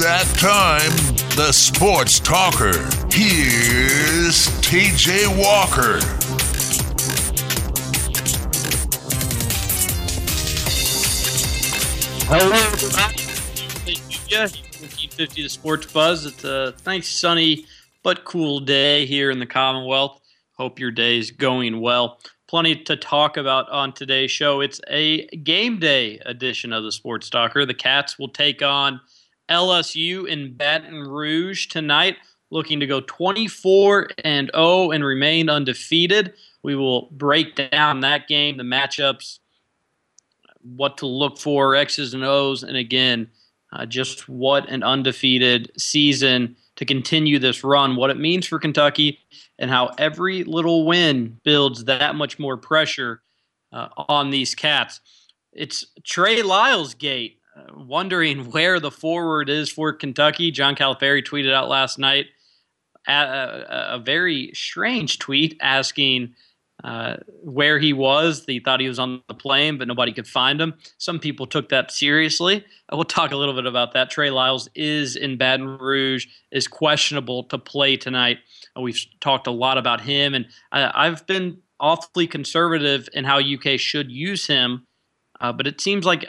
that time, The Sports Talker. Here's T.J. Walker. Hello, everybody. Yeah, you can keep 50 to Sports Buzz. It's a nice, sunny, but cool day here in the Commonwealth. Hope your day's going well. Plenty to talk about on today's show. It's a game day edition of the Sports Talker. The Cats will take on LSU in Baton Rouge tonight, looking to go 24-0 and remain undefeated. We will break down that game, the matchups, what to look for, X's and O's, and again, just what an undefeated season to continue this run, what it means for Kentucky, and how every little win builds that much more pressure on these Cats. It's Trey Lyles' gate, wondering where the forward is for Kentucky. John Calipari tweeted out last night a very strange tweet asking where he was. He thought he was on the plane, but nobody could find him. Some people took that seriously. We'll talk a little bit about that. Trey Lyles is in Baton Rouge, is questionable to play tonight. We've talked a lot about him, and I've been awfully conservative in how UK should use him, but it seems like,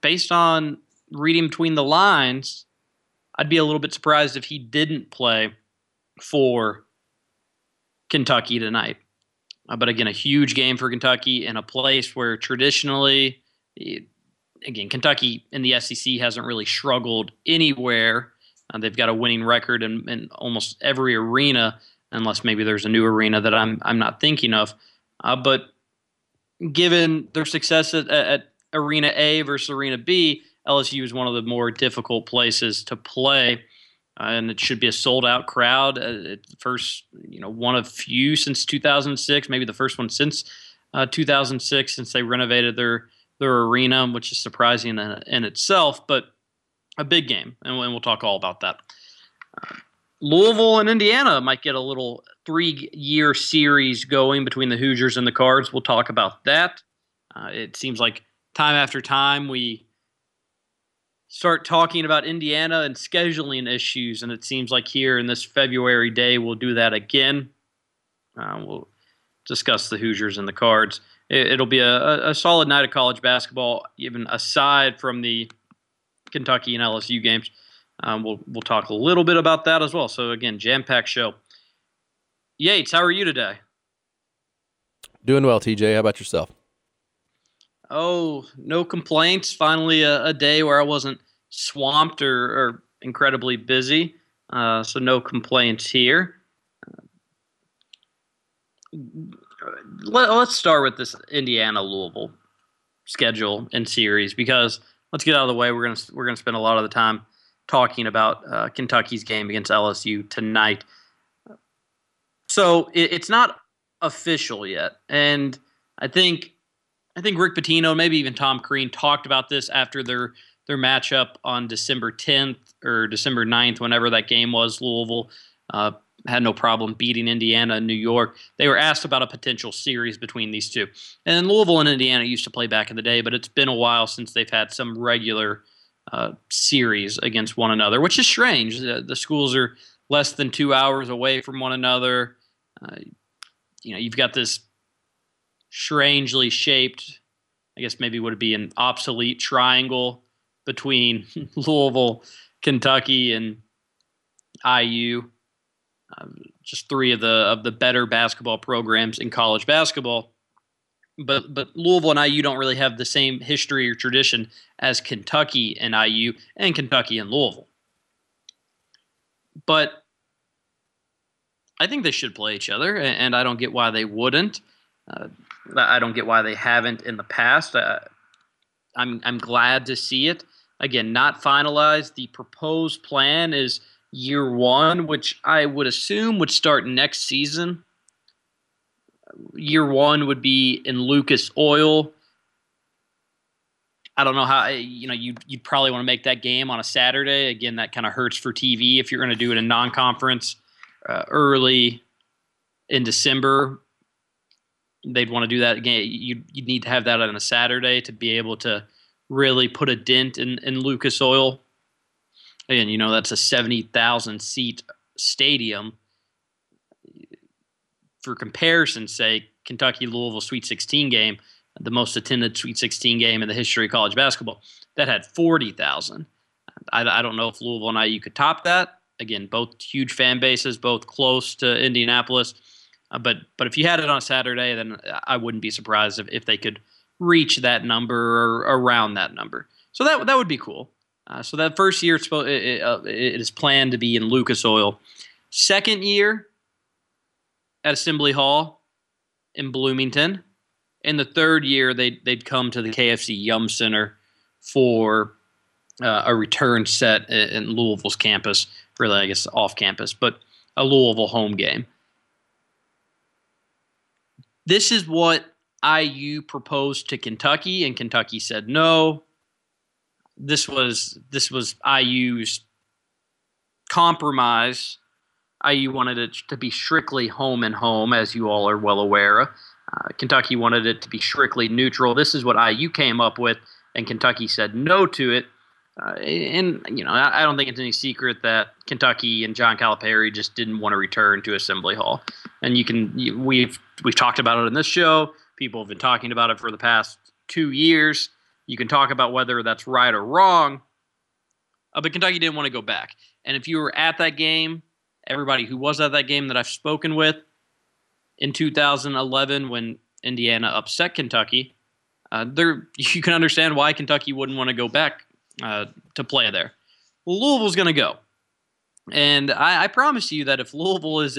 based on reading between the lines, I'd be a little bit surprised if he didn't play for Kentucky tonight. But again, a huge game for Kentucky in a place where traditionally, again, Kentucky in the SEC hasn't really struggled anywhere. They've got a winning record in almost every arena, unless maybe there's a new arena that I'm not thinking of. But given their success at Arena A versus Arena B, LSU is one of the more difficult places to play. And it should be a sold-out crowd. First, one of few since 2006, maybe the first one since 2006, since they renovated their arena, which is surprising in itself, but a big game, and we'll talk all about that. Louisville and Indiana might get a little three-year series going between the Hoosiers and the Cards. We'll talk about that. It seems like time after time we start talking about Indiana and scheduling issues, and it seems like here in this February day we'll do that again. We'll discuss the Hoosiers and the Cards. It'll be a solid night of college basketball, even aside from the Kentucky and LSU games. We'll talk a little bit about that as well. So, again, jam-packed show. Yates, how are you today? Doing well, TJ. How about yourself? Oh, no complaints. Finally, a day where I wasn't swamped or incredibly busy. So no complaints here. Let's start with this Indiana-Louisville schedule and series, because let's get out of the way. We're gonna spend a lot of the time talking about Kentucky's game against LSU tonight. So it's not official yet, and I think Rick Pitino, maybe even Tom Crean, talked about this after their matchup on December 10th or December 9th, whenever that game was. Louisville had no problem beating Indiana and New York. They were asked about a potential series between these two. And Louisville and Indiana used to play back in the day, but it's been a while since they've had some regular series against one another, which is strange. The schools are less than 2 hours away from one another. You've got this strangely shaped, I guess maybe would it be an obsolete triangle between Louisville, Kentucky, and IU. Just three of the better basketball programs in college basketball. But Louisville and IU don't really have the same history or tradition as Kentucky and IU and Kentucky and Louisville. But I think they should play each other, and I don't get why they wouldn't. I don't get why they haven't in the past. I'm glad to see it. Again, not finalized. The proposed plan is year one, which I would assume would start next season. Year one would be in Lucas Oil. I don't know how, you'd probably want to make that game on a Saturday. Again, that kind of hurts for TV if you're going to do it in non-conference early in December. They'd want to do that again. You'd need to have that on a Saturday to be able to really put a dent in Lucas Oil. And, you know, that's a 70,000-seat stadium. For comparison's sake, Kentucky-Louisville Sweet 16 game, the most attended Sweet 16 game in the history of college basketball, that had 40,000. I don't know if Louisville and IU could top that. Again, both huge fan bases, both close to Indianapolis. But if you had it on Saturday, then I wouldn't be surprised if they could reach that number or around that number. So that would be cool. So that first year, it is planned to be in Lucas Oil. Second year, at Assembly Hall in Bloomington. In the third year, they'd come to the KFC Yum Center for a return set in Louisville's campus. Really, I guess off campus, but a Louisville home game. This is what IU proposed to Kentucky, and Kentucky said no. This was IU's compromise. IU wanted it to be strictly home and home, as you all are well aware of. Kentucky wanted it to be strictly neutral. This is what IU came up with, and Kentucky said no to it. And, you know, I don't think it's any secret that Kentucky and John Calipari just didn't want to return to Assembly Hall. And we've talked about it in this show. People have been talking about it for the past 2 years. You can talk about whether that's right or wrong. But Kentucky didn't want to go back. And if you were at that game, everybody who was at that game that I've spoken with in 2011 when Indiana upset Kentucky, you can understand why Kentucky wouldn't want to go back to play there. Well, Louisville's going to go. And I promise you that if Louisville is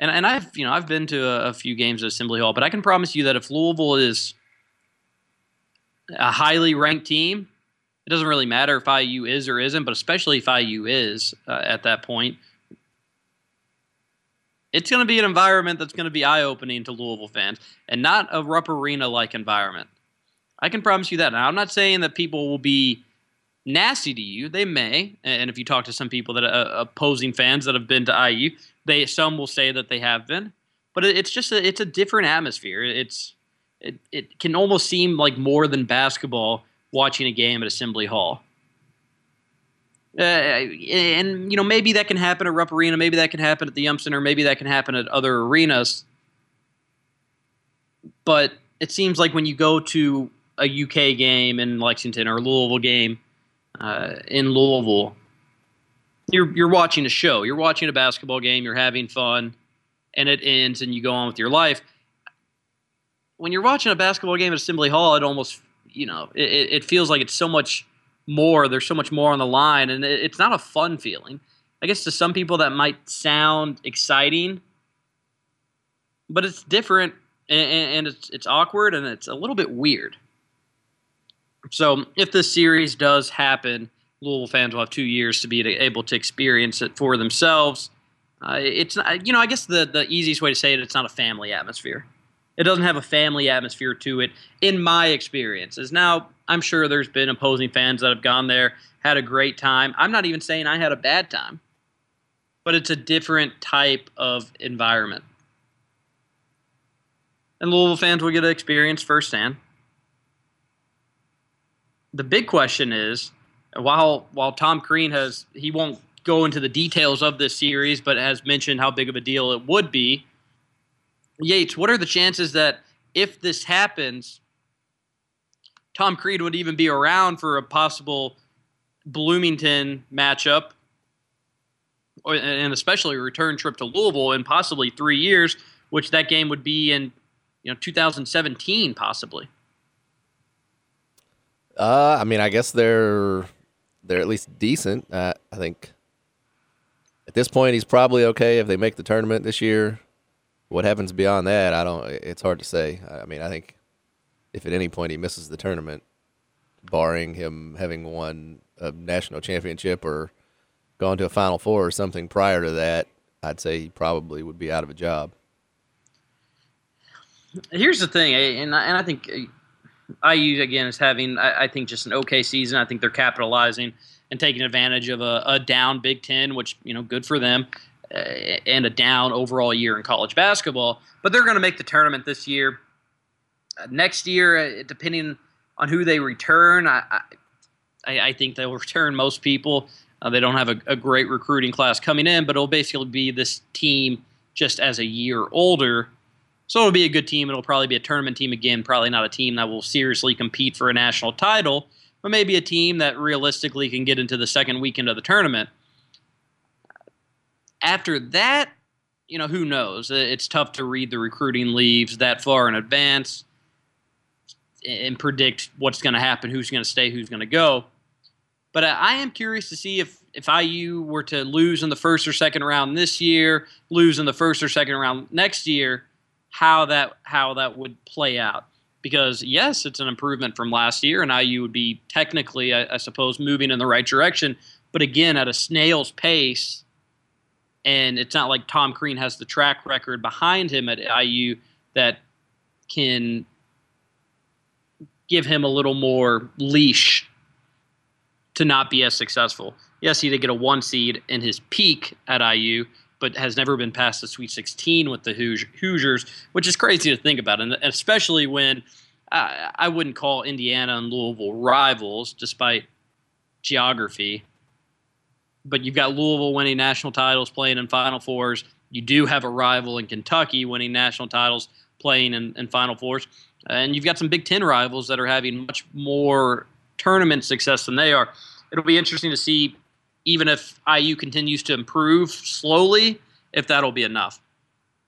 I've been to a few games at Assembly Hall, but I can promise you that if Louisville is a highly ranked team, it doesn't really matter if IU is or isn't, but especially if IU is at that point, it's going to be an environment that's going to be eye-opening to Louisville fans, and not a Rupp Arena-like environment. I can promise you that. Now, I'm not saying that people will be nasty to you. They may, and if you talk to some people that are opposing fans that have been to IU, some will say that they have been. But it's a different atmosphere. It can almost seem like more than basketball watching a game at Assembly Hall. And, you know, maybe that can happen at Rupp Arena. Maybe that can happen at the Yum Center. Maybe that can happen at other arenas. But it seems like when you go to a UK game in Lexington or a Louisville game in Louisville, you're watching a show. You're watching a basketball game. You're having fun. And it ends and you go on with your life. When you're watching a basketball game at Assembly Hall, it almost, you know, it feels like it's so much more, there's so much more on the line, and it's not a fun feeling. I guess to some people that might sound exciting, but it's different, and it's awkward, and it's a little bit weird. So if this series does happen, Louisville fans will have 2 years to be able to experience it for themselves. It's not, you know, I guess the easiest way to say it, it's not a family atmosphere. It doesn't have a family atmosphere to it, in my experiences. Now, I'm sure there's been opposing fans that have gone there, had a great time. I'm not even saying I had a bad time. But it's a different type of environment. And Louisville fans will get to experience firsthand. The big question is, while Tom Crean he won't go into the details of this series, but has mentioned how big of a deal it would be, Yates, what are the chances that if this happens, Tom Crean would even be around for a possible Bloomington matchup, and especially a return trip to Louisville in possibly 3 years, which that game would be in, you know, 2017 possibly? I mean, I guess they're at least decent. I think at this point he's probably okay if they make the tournament this year. What happens beyond that, it's hard to say. I mean, I think if at any point he misses the tournament, barring him having won a national championship or gone to a Final Four or something prior to that, I'd say he probably would be out of a job. Here's the thing, and I think IU, again, is having, I think, just an okay season. I think they're capitalizing and taking advantage of a down Big Ten, which, you know, good for them, and a down overall year in college basketball, but they're going to make the tournament this year. Next year, depending on who they return, I think they'll return most people. They don't have a great recruiting class coming in, but it'll basically be this team just as a year older. So it'll be a good team. It'll probably be a tournament team again, probably not a team that will seriously compete for a national title, but maybe a team that realistically can get into the second weekend of the tournament. After that, you know, who knows? It's tough to read the recruiting leaves that far in advance and predict what's going to happen, who's going to stay, who's going to go. But I am curious to see if IU were to lose in the first or second round this year, lose in the first or second round next year, how that would play out. Because, yes, it's an improvement from last year, and IU would be technically, I suppose, moving in the right direction, but again, at a snail's pace. And it's not like Tom Crean has the track record behind him at IU that can give him a little more leash to not be as successful. Yes, he did get a 1 seed in his peak at IU, but has never been past the Sweet 16 with the Hoosiers, which is crazy to think about, and especially when I wouldn't call Indiana and Louisville rivals, despite geography. But you've got Louisville winning national titles, playing in Final Fours. You do have a rival in Kentucky winning national titles, playing in Final Fours. And you've got some Big Ten rivals that are having much more tournament success than they are. It'll be interesting to see, even if IU continues to improve slowly, if that'll be enough.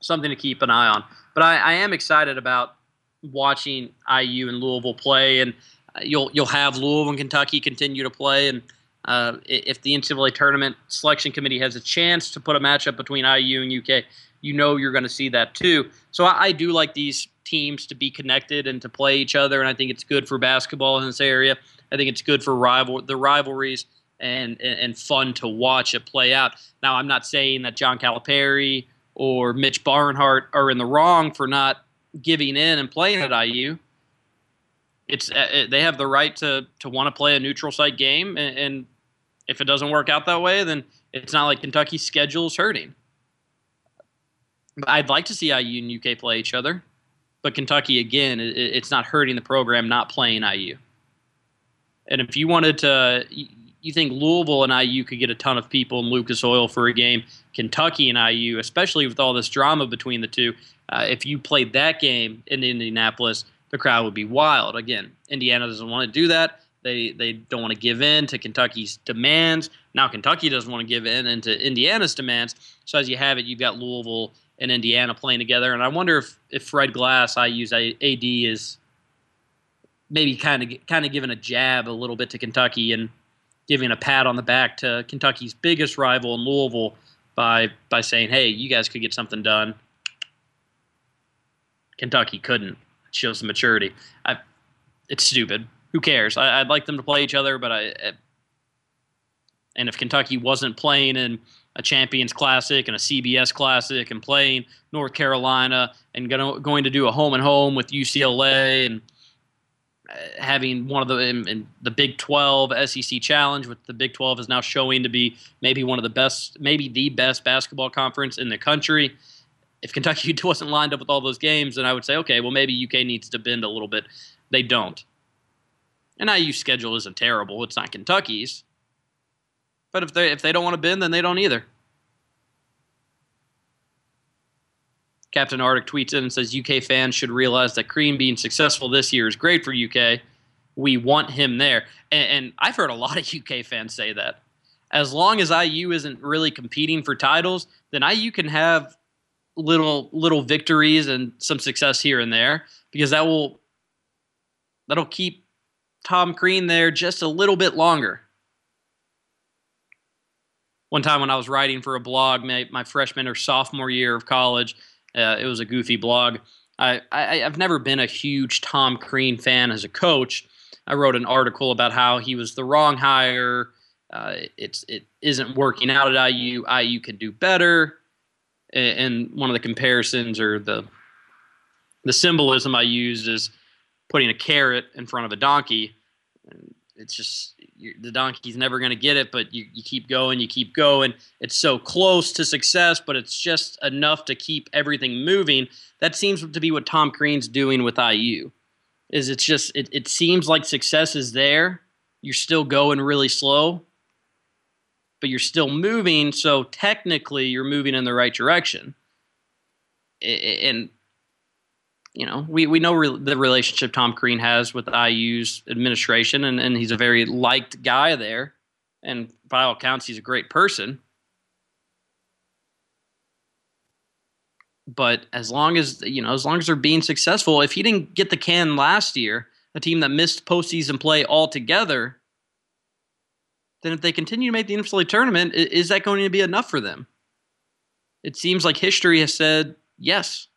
Something to keep an eye on. But I am excited about watching IU and Louisville play. And you'll have Louisville and Kentucky continue to play. And if the NCAA Tournament Selection Committee has a chance to put a matchup between IU and UK, you know you're going to see that too. So I do like these teams to be connected and to play each other, and I think it's good for basketball in this area. I think it's good for the rivalries and fun to watch it play out. Now, I'm not saying that John Calipari or Mitch Barnhart are in the wrong for not giving in and playing at IU. They have the right to want to play a neutral site game, and if it doesn't work out that way, then it's not like Kentucky's schedule is hurting. I'd like to see IU and UK play each other, but Kentucky, again, it's not hurting the program not playing IU. And if you wanted to, you think Louisville and IU could get a ton of people in Lucas Oil for a game, Kentucky and IU, especially with all this drama between the two, if you played that game in Indianapolis, the crowd would be wild. Again, Indiana doesn't want to do that. They don't want to give in to Kentucky's demands. Now Kentucky doesn't want to give in to Indiana's demands. So as you have it, you've got Louisville and Indiana playing together. And I wonder if Fred Glass, IU's AD, is maybe kind of giving a jab a little bit to Kentucky and giving a pat on the back to Kentucky's biggest rival in Louisville by saying, hey, you guys could get something done. Kentucky couldn't. Shows the maturity. It's stupid. Who cares? I'd like them to play each other, but and if Kentucky wasn't playing in a Champions Classic and a CBS Classic and playing North Carolina and going to do a home-and-home with UCLA and having one of the in the Big 12 SEC Challenge, which the Big 12 is now showing to be maybe one of the best, maybe the best basketball conference in the country. If Kentucky wasn't lined up with all those games, then I would say, okay, well, maybe UK needs to bend a little bit. They don't. And IU's schedule isn't terrible. It's not Kentucky's. But if they don't want to bend, then they don't either. Captain Arctic tweets in and says, UK fans should realize that Crean being successful this year is great for UK. We want him there. And I've heard a lot of UK fans say that. As long as IU isn't really competing for titles, then IU can have little victories and some success here and there, because that'll keep Tom Crean there just a little bit longer. One time when I was writing for a blog, my freshman or sophomore year of college, it was a goofy blog. I've never been a huge Tom Crean fan as a coach. I wrote an article about how he was the wrong hire. It isn't working out at IU. IU can do better. And one of the comparisons or the symbolism I used is putting a carrot in front of a donkey. It's just the donkey's never going to get it, but you keep going, you keep going. It's so close to success, but it's just enough to keep everything moving. That seems to be what Tom Crean's doing with IU. Is it's just it seems like success is there. You're still going really slow. but you're still moving, so technically you're moving in the right direction. And, you know, we know the relationship Tom Crean has with IU's administration, and he's a very liked guy there. And by all accounts, he's a great person. But as long as, you know, as long as they're being successful, if he didn't get the can last year, a team that missed postseason play altogether, then if they continue to make the NCAA tournament, is that going to be enough for them? It seems like history has said yes.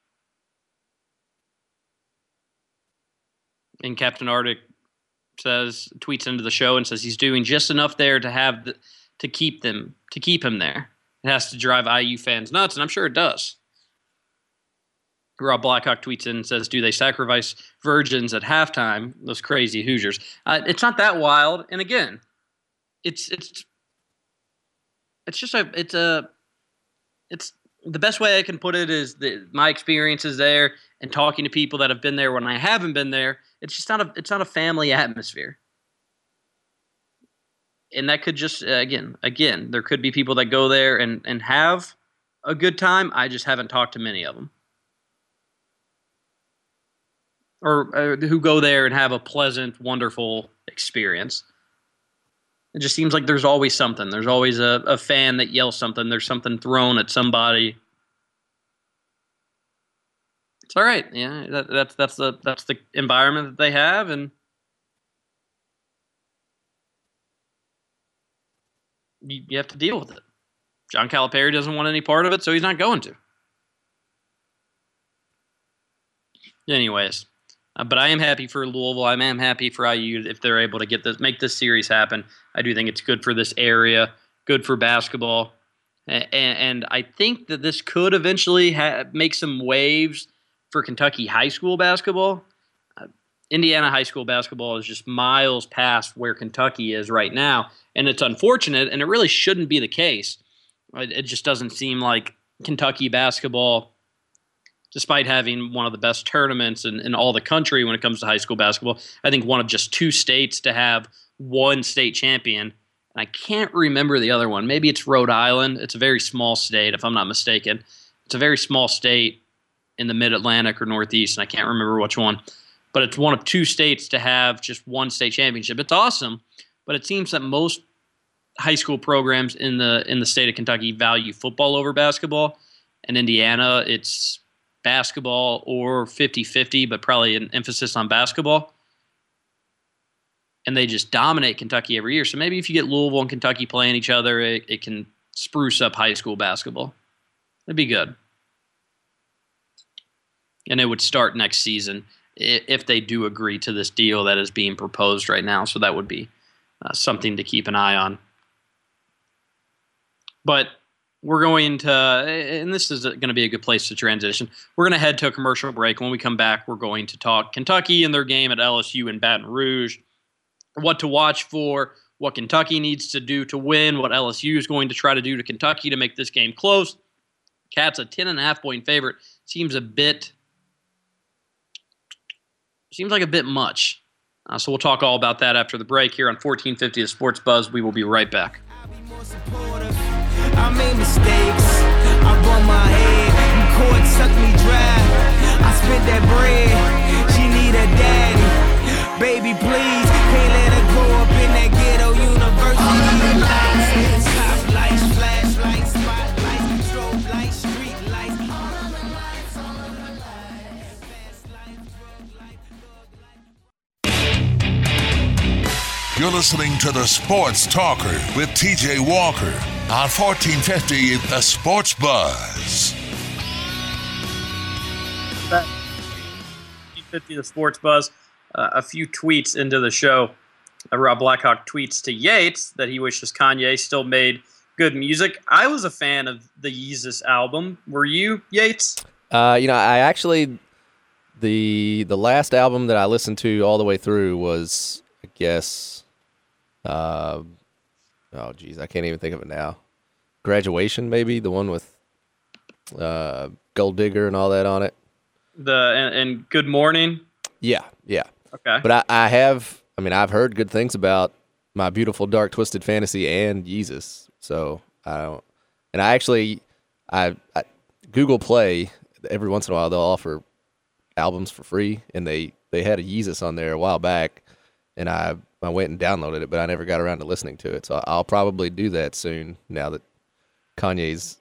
And Captain Arctic tweets into the show and says he's doing just enough there to have to keep him there. It has to drive IU fans nuts, and I'm sure it does. Rob Blackhawk tweets in and says, do they sacrifice virgins at halftime? Those crazy Hoosiers. It's not that wild. And again, it's the best way I can put it is my experiences there and talking to people that have been there when I haven't been there. It's just not a family atmosphere. And that could just, again, there could be people that go there and have a good time. I just haven't talked to many of them. Or who go there and have a pleasant, wonderful experience. It just seems like there's always something. There's always a fan that yells something. There's something thrown at somebody. It's all right. Yeah, that's the environment that they have, and you have to deal with it. John Calipari doesn't want any part of it, so he's not going to. Anyways. But I am happy for Louisville. I am happy for IU if they're able to make this series happen. I do think it's good for this area, good for basketball, and I think that this could eventually make some waves for Kentucky high school basketball. Indiana high school basketball is just miles past where Kentucky is right now, and it's unfortunate, and it really shouldn't be the case. It just doesn't seem like Kentucky basketball, despite having one of the best tournaments in all the country when it comes to high school basketball, I think one of just two states to have one state champion. And I can't remember the other one. Maybe it's Rhode Island. It's a very small state, if I'm not mistaken. It's a very small state in the mid-Atlantic or Northeast, and I can't remember which one. But it's one of two states to have just one state championship. It's awesome, but it seems that most high school programs in the state of Kentucky value football over basketball. In Indiana, it's basketball or 50-50, but probably an emphasis on basketball. And they just dominate Kentucky every year. So maybe if you get Louisville and Kentucky playing each other, it can spruce up high school basketball. That'd be good. And it would start next season if they do agree to this deal that is being proposed right now. So that would be something to keep an eye on. But we're going to, and this is going to be a good place to transition, we're going to head to a commercial break. When we come back, we're going to talk Kentucky and their game at LSU in Baton Rouge, what to watch for, what Kentucky needs to do to win, what LSU is going to try to do to Kentucky to make this game close. Cats a 10.5-point favorite. Seems like a bit much. So we'll talk all about that after the break here on 1450 The Sports Buzz. We will be right back. I made mistakes, I bought my head, the cord sucked me dry, I spent that bread, she need a daddy, baby please, can't let her grow up in that ghetto university. Top lights, flashlights, spotlights, strobe lights, street lights, all of the lights, fast life, drug life, life. You're listening to The Sports Talker with T.J. Walker on 1450, The Sports Buzz. 1450, The Sports Buzz. A few tweets into the show. Rob Blackhawk tweets to Yates that he wishes Kanye still made good music. I was a fan of the Yeezus album. Were you, Yates? I actually, the last album that I listened to all the way through was, I guess, oh, geez, I can't even think of it now. Graduation, maybe? The one with Gold Digger and all that on it? And Good Morning? Yeah. Okay. But I've heard good things about My Beautiful Dark Twisted Fantasy and Yeezus. So I Google Play, every once in a while they'll offer albums for free, and they had a Yeezus on there a while back, and I went and downloaded it, but I never got around to listening to it. So I'll probably do that soon now that Kanye's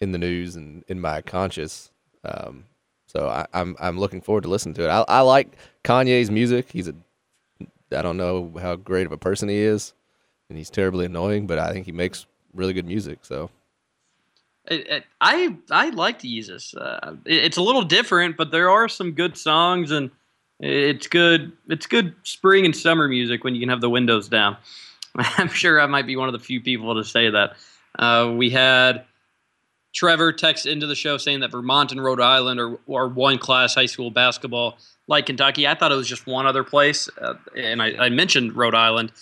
in the news and in my conscious. So I'm looking forward to listening to it. I like Kanye's music. I don't know how great of a person he is, and he's terribly annoying, but I think he makes really good music. So I like to use this. It's a little different, but there are some good songs, and it's good. It's good spring and summer music when you can have the windows down. I'm sure I might be one of the few people to say that. We had Trevor text into the show saying that Vermont and Rhode Island are one class high school basketball like Kentucky. I thought it was just one other place, and I mentioned Rhode Island,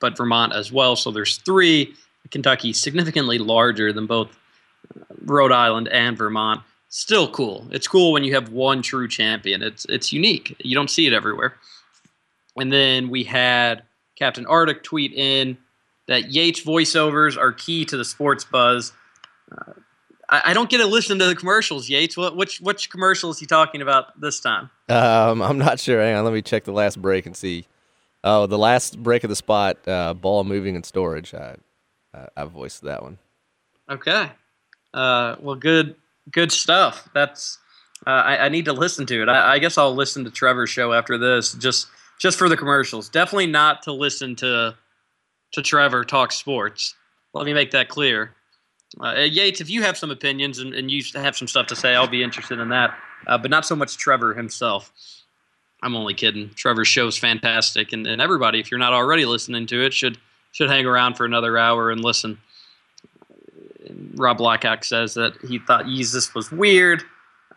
but Vermont as well. So there's three. Kentucky significantly larger than both Rhode Island and Vermont. Still cool. It's cool when you have one true champion. It's unique. You don't see it everywhere. And then we had Captain Arctic tweet in that Yates voiceovers are key to the sports buzz. I don't get to listen to the commercials, Yates. Which commercial is he talking about this time? I'm not sure. Hang on, let me check the last break and see. Oh, the last break of the spot, ball moving and storage. I voiced that one. Okay. Well, good stuff. That's I need to listen to it. I guess I'll listen to Trevor's show after this, just for the commercials. Definitely not to listen to Trevor talk sports. Let me make that clear. Yates, if you have some opinions and you have some stuff to say, I'll be interested in that. But not so much Trevor himself. I'm only kidding. Trevor's show's fantastic, and everybody, if you're not already listening to it, should hang around for another hour and listen. Rob Blackock says that he thought Yeezus was weird,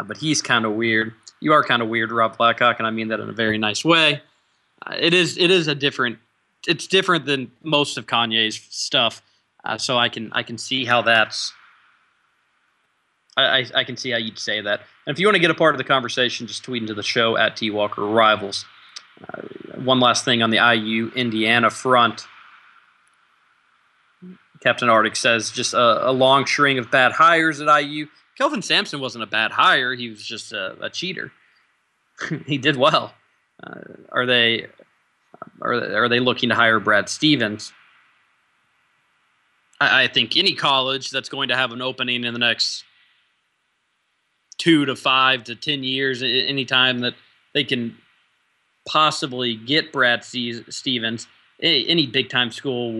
but he's kind of weird. You are kind of weird, Rob Blackock, and I mean that in a very nice way. It is a different. It's different than most of Kanye's stuff, so I can see how that's. I can see how you'd say that. And if you want to get a part of the conversation, just tweet into the show at T Walker Rivals. One last thing on the IU Indiana front. Captain Arctic says just a long string of bad hires at IU. Kelvin Sampson wasn't a bad hire. He was just a cheater. He did well. Are they looking to hire Brad Stevens? I think any college that's going to have an opening in the next 2 to 5 to 10 years, any time that they can possibly get Brad Stevens, any big-time school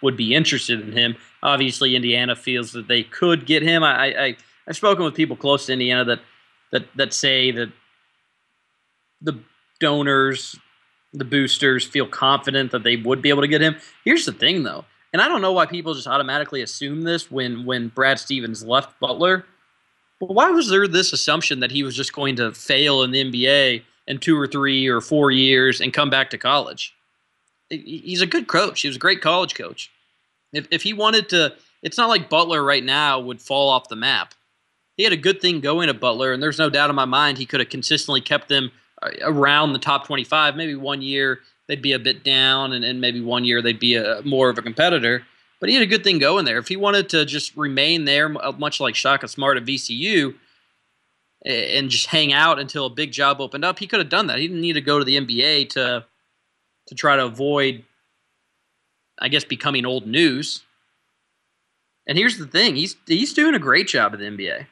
would be interested in him. Obviously, Indiana feels that they could get him. I've spoken with people close to Indiana that say that the donors, the boosters, feel confident that they would be able to get him. Here's the thing, though, and I don't know why people just automatically assume this when Brad Stevens left Butler. But why was there this assumption that he was just going to fail in the NBA in 2 or 3 or 4 years and come back to college? He's a good coach. He was a great college coach. If he wanted to, it's not like Butler right now would fall off the map. He had a good thing going at Butler, and there's no doubt in my mind he could have consistently kept them around the top 25. Maybe 1 year they'd be a bit down, and maybe 1 year they'd be more of a competitor. But he had a good thing going there. If he wanted to just remain there, much like Shaka Smart at VCU, and just hang out until a big job opened up, he could have done that. He didn't need to go to the NBA to try to avoid, I guess, becoming old news. And here's the thing. He's doing a great job at the NBA.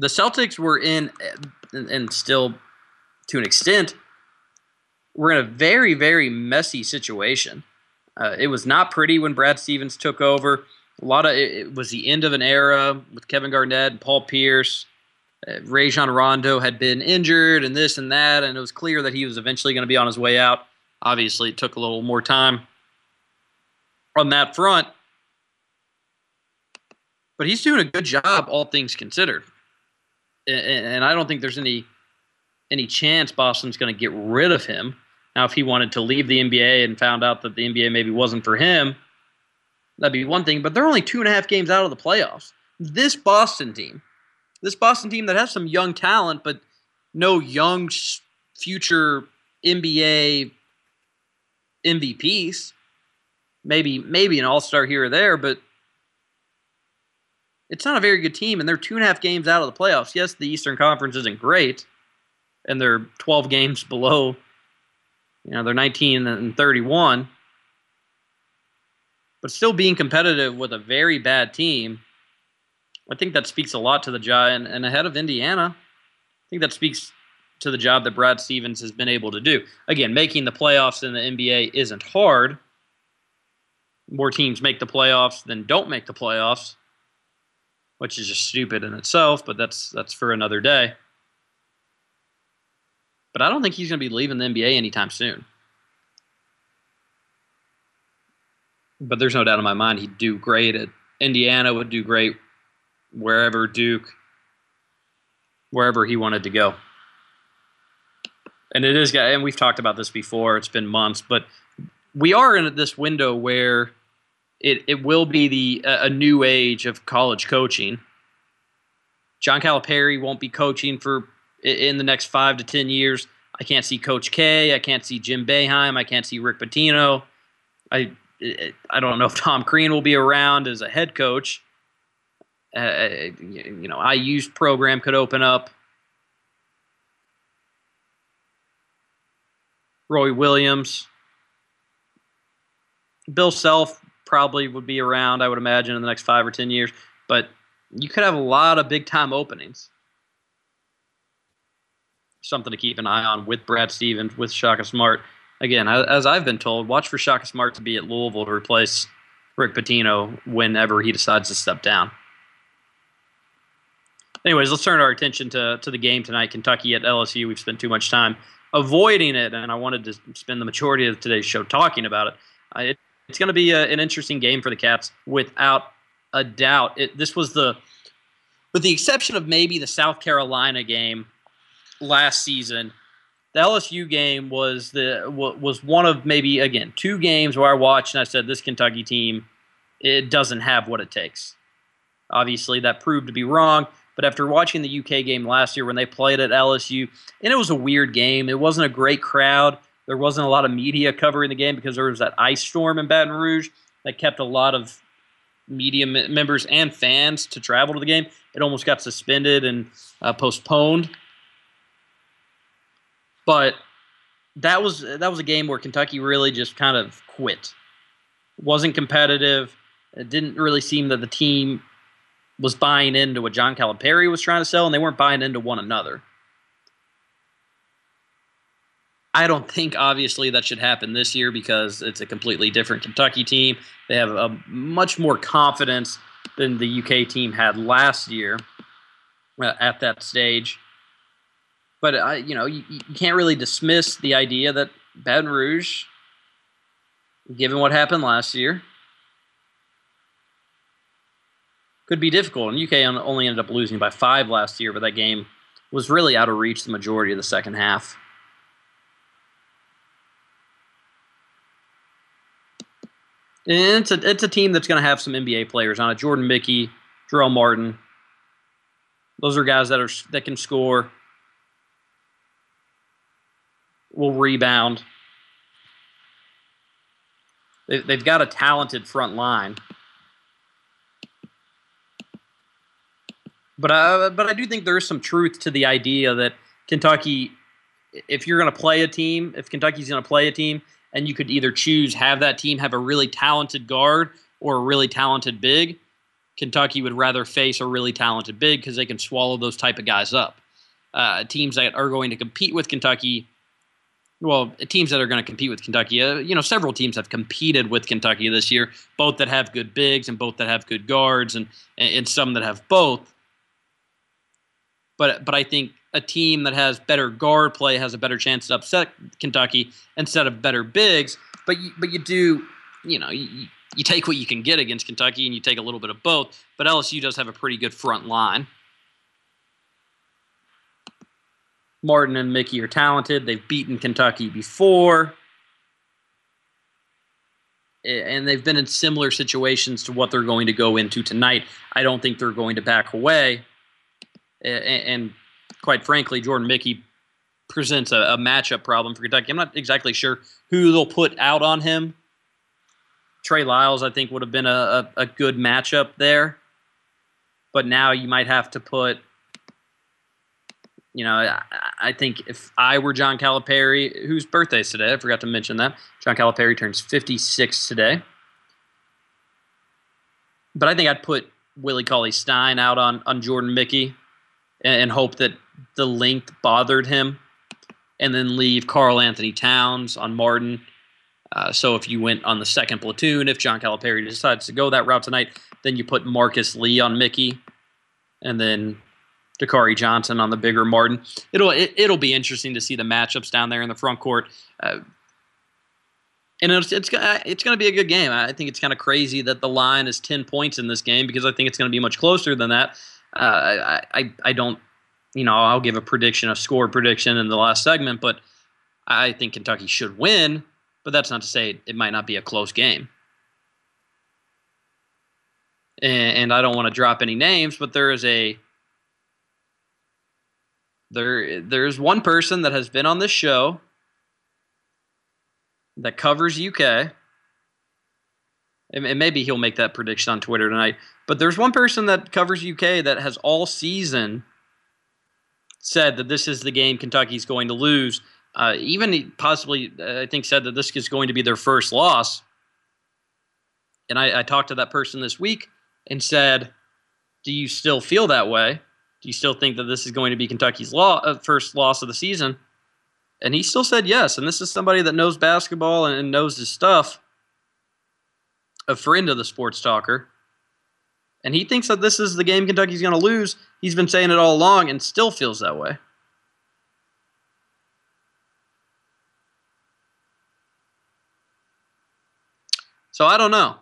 The Celtics were in, and still to an extent, were in a very, very messy situation. It was not pretty when Brad Stevens took over. It was the end of an era with Kevin Garnett and Paul Pierce. Rajon Rondo had been injured and this and that, and it was clear that he was eventually going to be on his way out. Obviously, it took a little more time on that front. But he's doing a good job, all things considered. And I don't think there's any chance Boston's going to get rid of him. Now, if he wanted to leave the NBA and found out that the NBA maybe wasn't for him, that'd be one thing. But they're only 2.5 games out of the playoffs. This Boston team that has some young talent, but no young future NBA MVPs, maybe an all-star here or there, but it's not a very good team, and they're 2.5 games out of the playoffs. Yes, the Eastern Conference isn't great, and they're 12 games below. You know, they're 19 and 31, but still being competitive with a very bad team. I think that speaks a lot to the job, and ahead of Indiana, I think that speaks to the job that Brad Stevens has been able to do. Again, making the playoffs in the NBA isn't hard. More teams make the playoffs than don't make the playoffs, which is just stupid in itself, but that's for another day. But I don't think he's going to be leaving the NBA anytime soon. But there's no doubt in my mind he'd do great at Indiana, would do great wherever, Duke, wherever he wanted to go. And it is, and we've talked about this before, it's been months, but we are in this window where it will be a new age of college coaching. John Calipari won't be coaching for in the next 5 to 10 years. I can't see Coach K. I can't see Jim Boeheim. I can't see Rick Pitino. I don't know if Tom Crean will be around as a head coach. You know, IU's program could open up. Roy Williams. Bill Self probably would be around, I would imagine, in the next 5 or 10 years. But you could have a lot of big-time openings. Something to keep an eye on with Brad Stevens, with Shaka Smart. Again, as I've been told, watch for Shaka Smart to be at Louisville to replace Rick Pitino whenever he decides to step down. Anyways, let's turn our attention to the game tonight, Kentucky at LSU. We've spent too much time avoiding it, and I wanted to spend the majority of today's show talking about it. It's going to be an interesting game for the Cats, without a doubt. This was with the exception of maybe the South Carolina game last season, the LSU game was one of maybe, again, 2 games where I watched and I said, this Kentucky team, it doesn't have what it takes. Obviously, that proved to be wrong. But after watching the UK game last year when they played at LSU, and it was a weird game. It wasn't a great crowd. There wasn't a lot of media covering the game because there was that ice storm in Baton Rouge that kept a lot of media members and fans to travel to the game. It almost got suspended and postponed. But that was a game where Kentucky really just kind of quit. It wasn't competitive. It didn't really seem that the team was buying into what John Calipari was trying to sell, and they weren't buying into one another. I don't think, obviously, that should happen this year because it's a completely different Kentucky team. They have a much more confidence than the UK team had last year at that stage. But, you can't really dismiss the idea that Baton Rouge, given what happened last year, could be difficult. And UK only ended up losing by 5 last year, but that game was really out of reach the majority of the second half. And it's a team that's going to have some NBA players on it. Jordan Mickey, Jarrell Martin. Those are guys that can score, will rebound. They've got a talented front line. But I do think there is some truth to the idea that Kentucky, if you're going to play a team, if Kentucky's going to play a team, and you could either choose have that team have a really talented guard or a really talented big, Kentucky would rather face a really talented big because they can swallow those type of guys up. Teams that are going to compete with Kentucky, several teams have competed with Kentucky this year, both that have good bigs and both that have good guards and some that have both. But I think a team that has better guard play has a better chance to upset Kentucky instead of better bigs. But you take what you can get against Kentucky and you take a little bit of both. But LSU does have a pretty good front line. Martin and Mickey are talented. They've beaten Kentucky before. And they've been in similar situations to what they're going to go into tonight. I don't think they're going to back away. And quite frankly, Jordan Mickey presents a matchup problem for Kentucky. I'm not exactly sure who they'll put out on him. Trey Lyles, I think, would have been a good matchup there. But now you might have to put, you know, I think if I were John Calipari, whose birthday is today, I forgot to mention that. John Calipari turns 56 today. But I think I'd put Willie Cauley-Stein out on Jordan Mickey and hope that the length bothered him, and then leave Karl Anthony Towns on Martin. So if you went on the second platoon, if John Calipari decides to go that route tonight, then you put Marcus Lee on Mickey, and then Dakari Johnson on the bigger Martin. It'll be interesting to see the matchups down there in the front court, and it's going to be a good game. I think it's kind of crazy that the line is 10 points in this game, because I think it's going to be much closer than that. I don't, you know, I'll give a score prediction in the last segment, but I think Kentucky should win. But that's not to say it might not be a close game. And I don't want to drop any names, but there's one person that has been on this show that covers UK. And maybe he'll make that prediction on Twitter tonight. But there's one person that covers UK that has all season said that this is the game Kentucky's going to lose. Even possibly, I think, said that this is going to be their first loss. And I talked to that person this week and said, do you still feel that way? Do you still think that this is going to be Kentucky's first loss of the season? And he still said yes. And this is somebody that knows basketball and knows his stuff, a friend of the Sports Talker. And he thinks that this is the game Kentucky's going to lose. He's been saying it all along and still feels that way. So I don't know.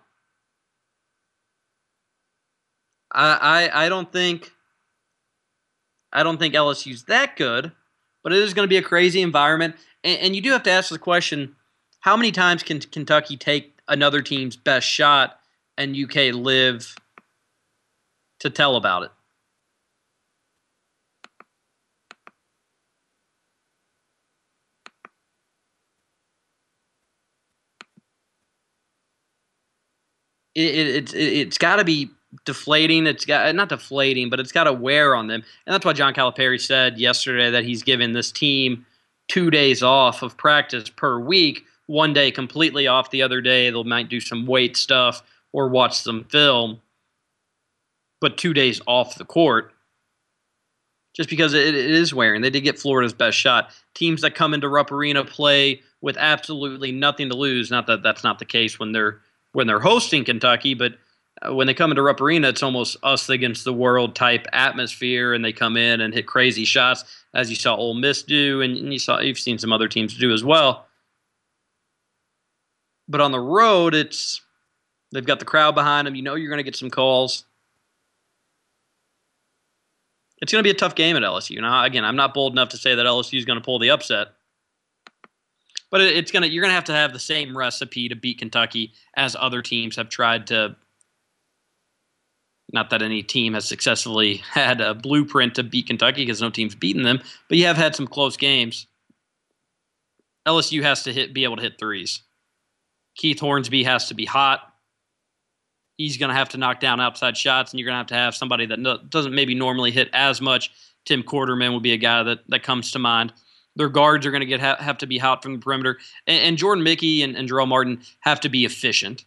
I don't think LSU's that good, but it is going to be a crazy environment. And you do have to ask the question, how many times can Kentucky take another team's best shot and UK live to tell about it? It's got to be deflating. It's got, not deflating, but it's got to wear on them. And that's why John Calipari said yesterday that he's given this team 2 days off of practice per week, one day completely off, the other day they might do some weight stuff or watch some film, but 2 days off the court just because it is wearing. They did get Florida's best shot. Teams that come into Rupp Arena play with absolutely nothing to lose. Not that that's not the case when they're hosting Kentucky, but when they come into Rupp Arena, it's almost us against the world type atmosphere, and they come in and hit crazy shots, as you saw Ole Miss do, and you've seen some other teams do as well. But on the road, they've got the crowd behind them. You know you're going to get some calls. It's going to be a tough game at LSU. Now, again, I'm not bold enough to say that LSU is going to pull the upset. But you're going to have the same recipe to beat Kentucky as other teams have tried to. Not that any team has successfully had a blueprint to beat Kentucky, because no team's beaten them, but you have had some close games. LSU has to be able to hit threes. Keith Hornsby has to be hot. He's going to have to knock down outside shots, and you're going to have somebody that doesn't maybe normally hit as much. Tim Quarterman would be a guy that comes to mind. Their guards are going to have to be hot from the perimeter. And Jordan Mickey and Jarrell Martin have to be efficient.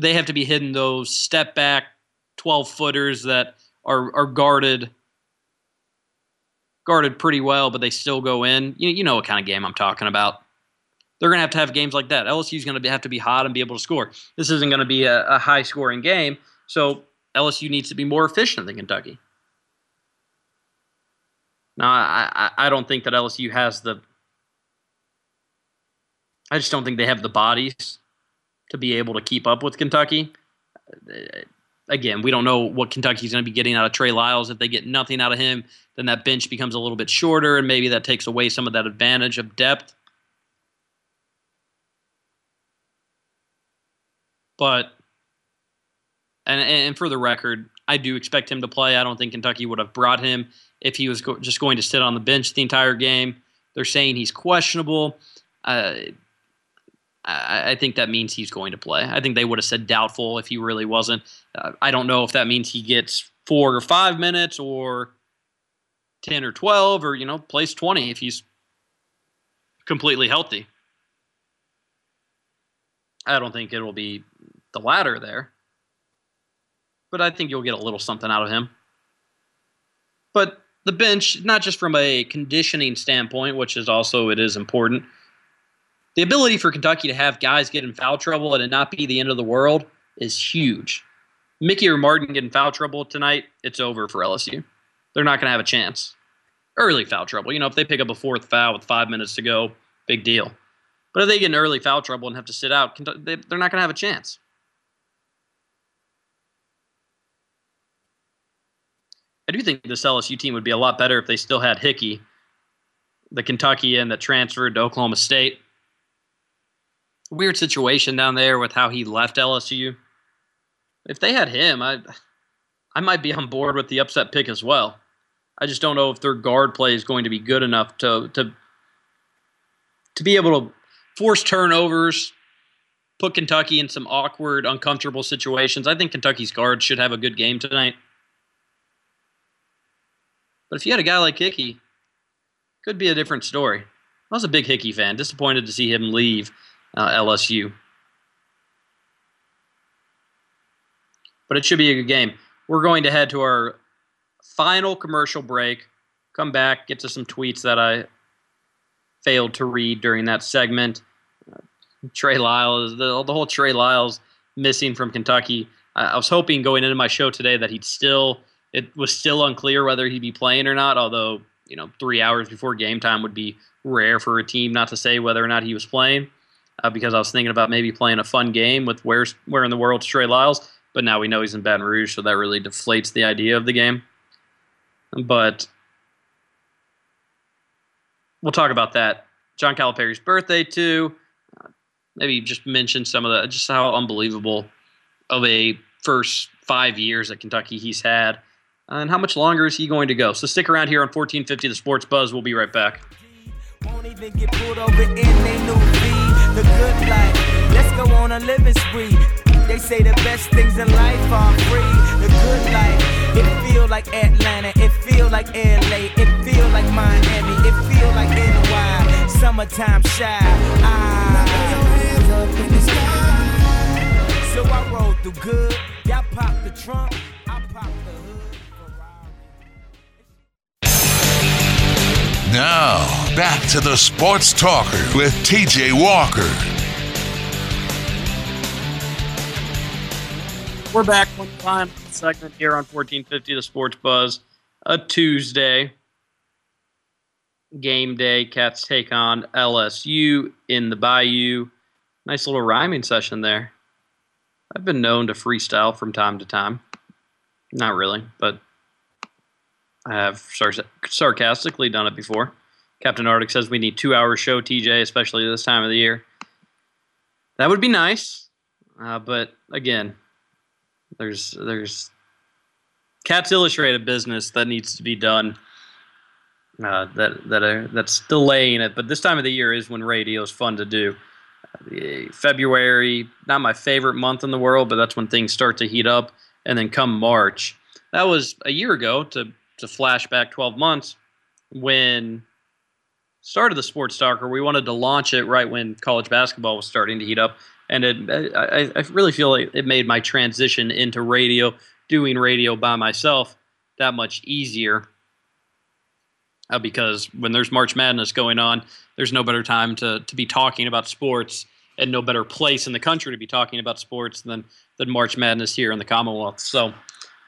They have to be hitting those step-back 12-footers that are guarded pretty well, but they still go in. You know what kind of game I'm talking about. They're going to have games like that. LSU is going to have to be hot and be able to score. This isn't going to be a high-scoring game, so LSU needs to be more efficient than Kentucky. Now, I don't think that LSU has I just don't think they have the bodies to be able to keep up with Kentucky. Again, we don't know what Kentucky's going to be getting out of Trey Lyles. If they get nothing out of him, then that bench becomes a little bit shorter, and maybe that takes away some of that advantage of depth. But, and for the record, I do expect him to play. I don't think Kentucky would have brought him if he was just going to sit on the bench the entire game. They're saying he's questionable. I think that means he's going to play. I think they would have said doubtful if he really wasn't. I don't know if that means he gets 4 or 5 minutes or 10 or 12 or, you know, plays 20 if he's completely healthy. I don't think it will be the latter there. But I think you'll get a little something out of him. But the bench, not just from a conditioning standpoint, which is also, it is important, the ability for Kentucky to have guys get in foul trouble and it not be the end of the world is huge. Mickey or Martin get in foul trouble tonight, it's over for LSU. They're not going to have a chance. Early foul trouble. You know, if they pick up a fourth foul with 5 minutes to go, big deal. But if they get in early foul trouble and have to sit out, they're not going to have a chance. I do think this LSU team would be a lot better if they still had Hickey, the Kentuckian that transferred to Oklahoma State. Weird situation down there with how he left LSU. If they had him, I might be on board with the upset pick as well. I just don't know if their guard play is going to be good enough to be able to force turnovers, put Kentucky in some awkward, uncomfortable situations. I think Kentucky's guards should have a good game tonight. But if you had a guy like Hickey, could be a different story. I was a big Hickey fan. Disappointed to see him leave LSU. But it should be a good game. We're going to head to our final commercial break, come back, get to some tweets that I failed to read during that segment. Trey Lyles, the whole Trey Lyles missing from Kentucky. I was hoping going into my show today that it was still unclear whether he'd be playing or not, although, you know, 3 hours before game time would be rare for a team not to say whether or not he was playing. Because I was thinking about maybe playing a fun game with where in the world's Trey Lyles, but now we know he's in Baton Rouge, so that really deflates the idea of the game. But we'll talk about that. John Calipari's birthday, too. Maybe just mention some of the, just how unbelievable of a first 5 years at Kentucky he's had, and how much longer is he going to go. So stick around here on 1450 The Sports Buzz. We'll be right back. Won't even get pulled over in they new feed. The good life, let's go on a living spree. They say the best things in life are free. The good life, it feel like Atlanta, it feel like LA, it feel like Miami, it feel like NY. Summertime shy, ah. So I roll through good, y'all pop the trunk, I pop the hood. Now back to The Sports Talker with T.J. Walker. We're back one final segment here on 1450 The Sports Buzz. A Tuesday game day. Cats take on LSU in the Bayou. Nice little rhyming session there. I've been known to freestyle from time to time. Not really, but I have sarcastically done it before. Captain Arctic says we need 2 hour show, TJ, especially this time of the year. That would be nice, but again, there's Cats Illustrated business that needs to be done. That's delaying it, but this time of the year is when radio is fun to do. February, not my favorite month in the world, but that's when things start to heat up. And then come March, that was a year ago. To flash back 12 months when. Started The Sports Talker, we wanted to launch it right when college basketball was starting to heat up. And I really feel like it made my transition into radio, doing radio by myself, that much easier. Because when there's March Madness going on, there's no better time to be talking about sports and no better place in the country to be talking about sports than March Madness here in the Commonwealth. So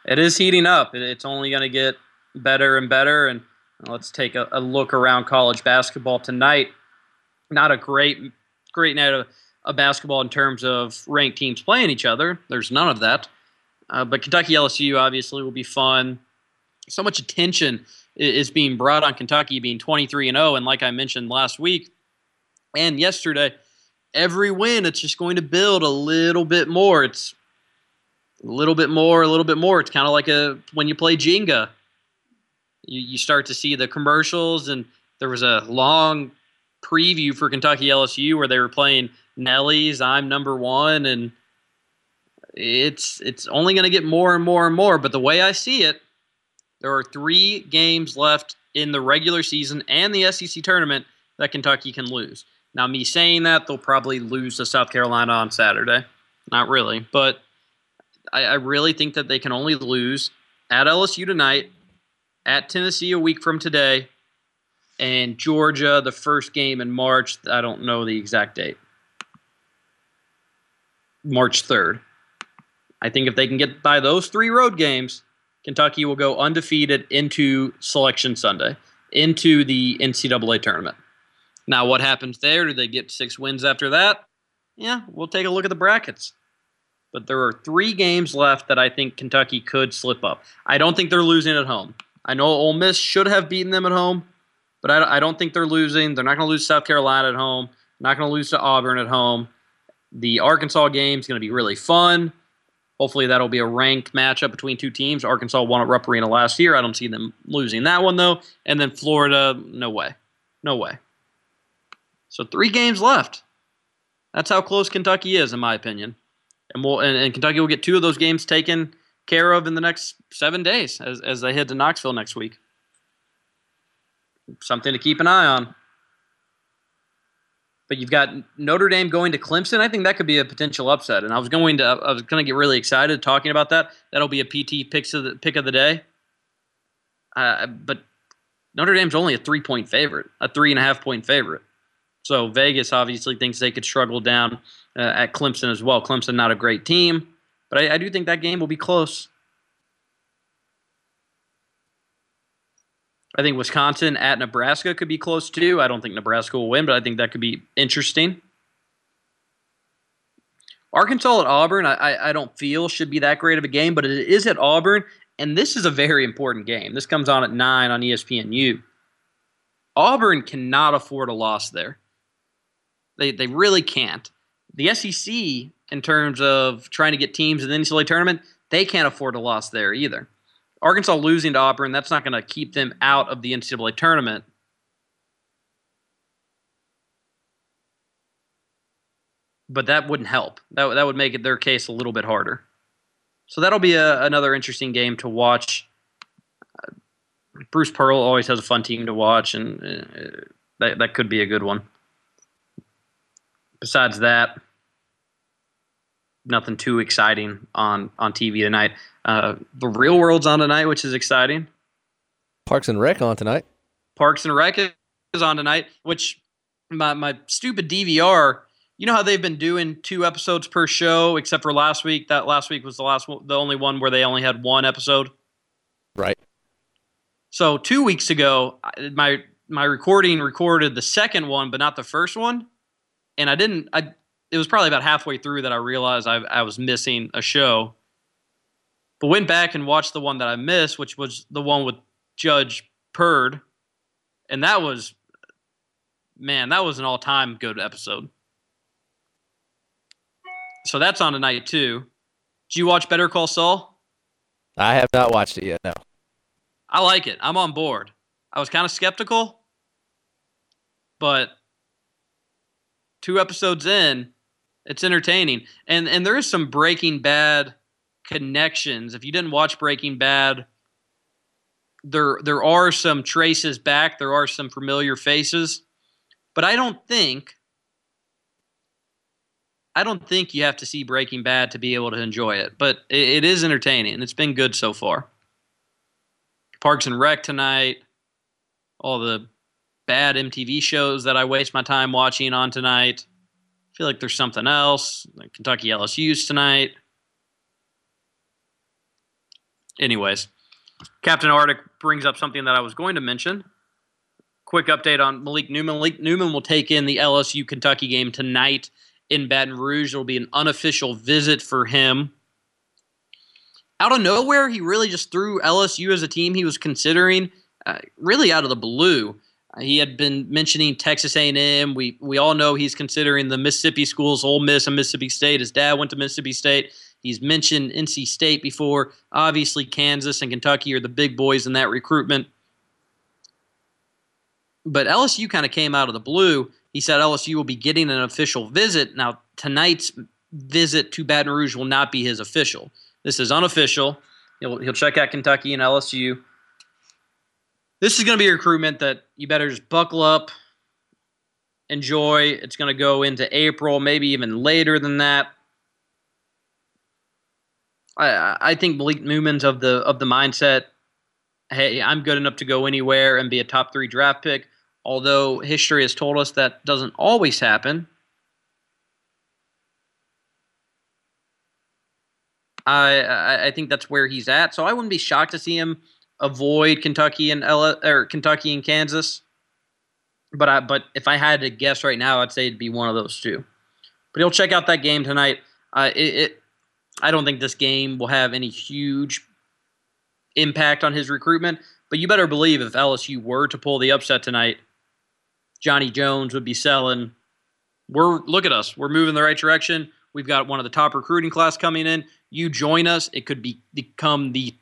it is heating up. It's only going to get better and better. And let's take a look around college basketball tonight. Not a great night of basketball in terms of ranked teams playing each other. There's none of that. But Kentucky-LSU obviously will be fun. So much attention is being brought on Kentucky being 23-0. And like I mentioned last week and yesterday, every win, it's just going to build a little bit more. It's A little bit more, a little bit more. It's kind of like when you play Jenga. You start to see the commercials, and there was a long preview for Kentucky LSU where they were playing Nelly's I'm Number One, and it's only going to get more and more and more. But the way I see it, there are 3 games left in the regular season and the SEC tournament that Kentucky can lose. Now, me saying that, they'll probably lose to South Carolina on Saturday. Not really, but I really think that they can only lose at LSU tonight, at Tennessee a week from today, and Georgia the first game in March. I don't know the exact date. March 3rd. I think if they can get by those 3 road games, Kentucky will go undefeated into Selection Sunday, into the NCAA tournament. Now, what happens there? Do they get 6 wins after that? Yeah, we'll take a look at the brackets. But there are 3 games left that I think Kentucky could slip up. I don't think they're losing at home. I know Ole Miss should have beaten them at home, but I don't think they're losing. They're not going to lose to South Carolina at home. Not going to lose to Auburn at home. The Arkansas game is going to be really fun. Hopefully that'll be a ranked matchup between 2 teams. Arkansas won at Rupp Arena last year. I don't see them losing that one, though. And then Florida, no way. No way. So 3 games left. That's how close Kentucky is, in my opinion. And Kentucky will get 2 of those games taken care of in the next 7 days as they head to Knoxville next week. Something to keep an eye on. But you've got Notre Dame going to Clemson. I think that could be a potential upset. And I was going to get really excited talking about that. That'll be a PT pick of the day. But Notre Dame's only a 3-point favorite, a 3.5-point favorite. So Vegas obviously thinks they could struggle down at Clemson as well. Clemson not a great team, but I do think that game will be close. I think Wisconsin at Nebraska could be close too. I don't think Nebraska will win, but I think that could be interesting. Arkansas at Auburn, I don't feel should be that great of a game, but it is at Auburn, and this is a very important game. This comes on at 9 on ESPNU. Auburn cannot afford a loss there. They really can't. The SEC, in terms of trying to get teams in the NCAA tournament, they can't afford a loss there either. Arkansas losing to Auburn, that's not going to keep them out of the NCAA tournament. But that wouldn't help. That would make it their case a little bit harder. So that'll be another interesting game to watch. Bruce Pearl always has a fun team to watch, and that could be a good one. Besides that, nothing too exciting on TV tonight. The Real World's on tonight, which is exciting. Parks and Rec on tonight. Parks and Rec is on tonight, which my stupid DVR, you know how they've been doing 2 episodes per show, except for last week. That last week was the last one, the only one where they only had 1 episode. Right. So 2 weeks ago, my recording recorded the second one, but not the first one. And it was probably about halfway through that I realized I was missing a show. But went back and watched the one that I missed, which was the one with Judge Purd. And that was an all-time good episode. So that's on tonight, too. Did you watch Better Call Saul? I have not watched it yet, no. I like it. I'm on board. I was kind of skeptical, but 2 episodes in, it's entertaining. And there is some Breaking Bad connections. If you didn't watch Breaking Bad, there are some traces back. There are some familiar faces. But I don't think you have to see Breaking Bad to be able to enjoy it. But it is entertaining. It's been good so far. Parks and Rec tonight, all the bad MTV shows that I waste my time watching on tonight. I feel like there's something else. Like Kentucky LSU's tonight. Anyways, Captain Arctic brings up something that I was going to mention. Quick update on Malik Newman. Malik Newman will take in the LSU-Kentucky game tonight in Baton Rouge. It will be an unofficial visit for him. Out of nowhere, he really just threw LSU as a team he was considering, really out of the blue. He had been mentioning Texas A&M. We all know he's considering the Mississippi schools, Ole Miss and Mississippi State. His dad went to Mississippi State. He's mentioned NC State before. Obviously, Kansas and Kentucky are the big boys in that recruitment. But LSU kind of came out of the blue. He said LSU will be getting an official visit. Now, tonight's visit to Baton Rouge will not be his official. This is unofficial. He'll check out Kentucky and LSU. This is going to be a recruitment that you better just buckle up, enjoy. It's going to go into April, maybe even later than that. I think Malik Newman's of the mindset, hey, I'm good enough to go anywhere and be a top 3 draft pick, although history has told us that doesn't always happen. I think that's where he's at, so I wouldn't be shocked to see him avoid Kentucky and Kansas. But if I had to guess right now, I'd say it'd be one of those two. But he'll check out that game tonight. I don't think this game will have any huge impact on his recruitment, but you better believe if LSU were to pull the upset tonight, Johnny Jones would be selling. Look at us. We're moving in the right direction. We've got one of the top recruiting class coming in. You join us, it could become the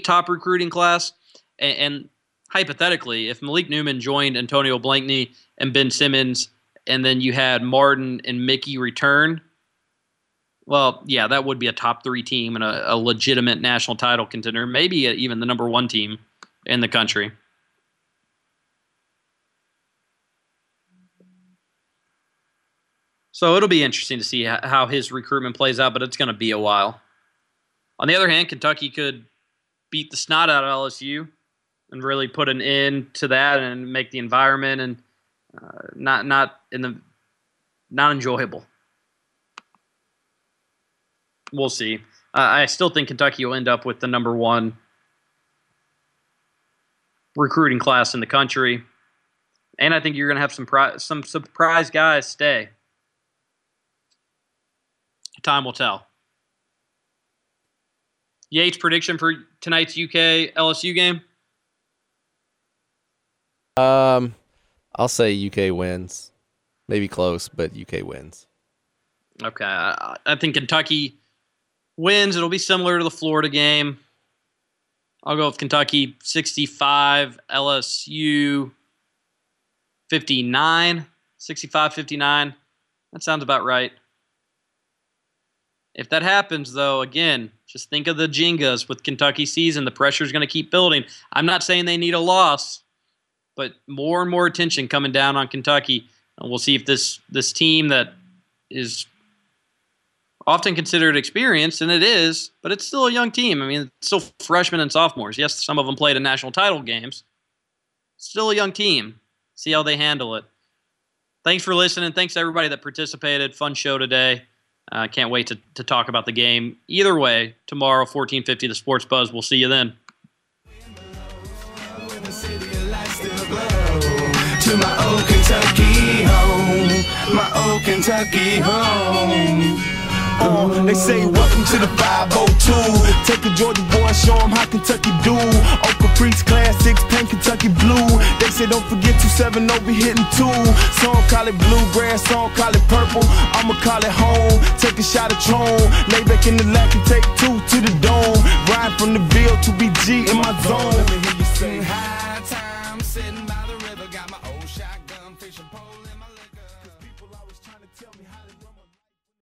top recruiting class. And hypothetically, if Malik Newman joined Antonio Blankney and Ben Simmons, and then you had Martin and Mickey return, well, yeah, that would be a top 3 team and a legitimate national title contender, maybe even the number 1 team in the country. So it'll be interesting to see how his recruitment plays out, but it's going to be a while. On the other hand, Kentucky could beat the snot out of LSU and really put an end to that and make the environment and not enjoyable. We'll see. I still think Kentucky will end up with the number 1 recruiting class in the country, and I think you're going to have some surprise guys stay. Time will tell. Yates, prediction for tonight's UK LSU game? I'll say UK wins. Maybe close, but UK wins. Okay, I think Kentucky wins. It'll be similar to the Florida game. I'll go with Kentucky 65, LSU 59. 65-59. That sounds about right. If that happens, though, again, just think of the Jengas with Kentucky season. The pressure's going to keep building. I'm not saying they need a loss, but more and more attention coming down on Kentucky. And we'll see if this team that is often considered experienced, and it is, but it's still a young team. I mean, it's still freshmen and sophomores. Yes, some of them played in national title games. Still a young team. See how they handle it. Thanks for listening. Thanks to everybody that participated. Fun show today. I can't wait to talk about the game. Either way, tomorrow, 1450, The Sports Buzz. We'll see you then. To my old Kentucky home, my old Kentucky home. They say welcome to the 502. Take a Georgia boy, show him how Kentucky do. Oak Caprice, classics, paint Kentucky blue. They say don't forget 270, we hitting 2. Some call it bluegrass, some call it purple. I'ma call it home, take a shot of Tron. Lay back in the lack and take 2 to the door.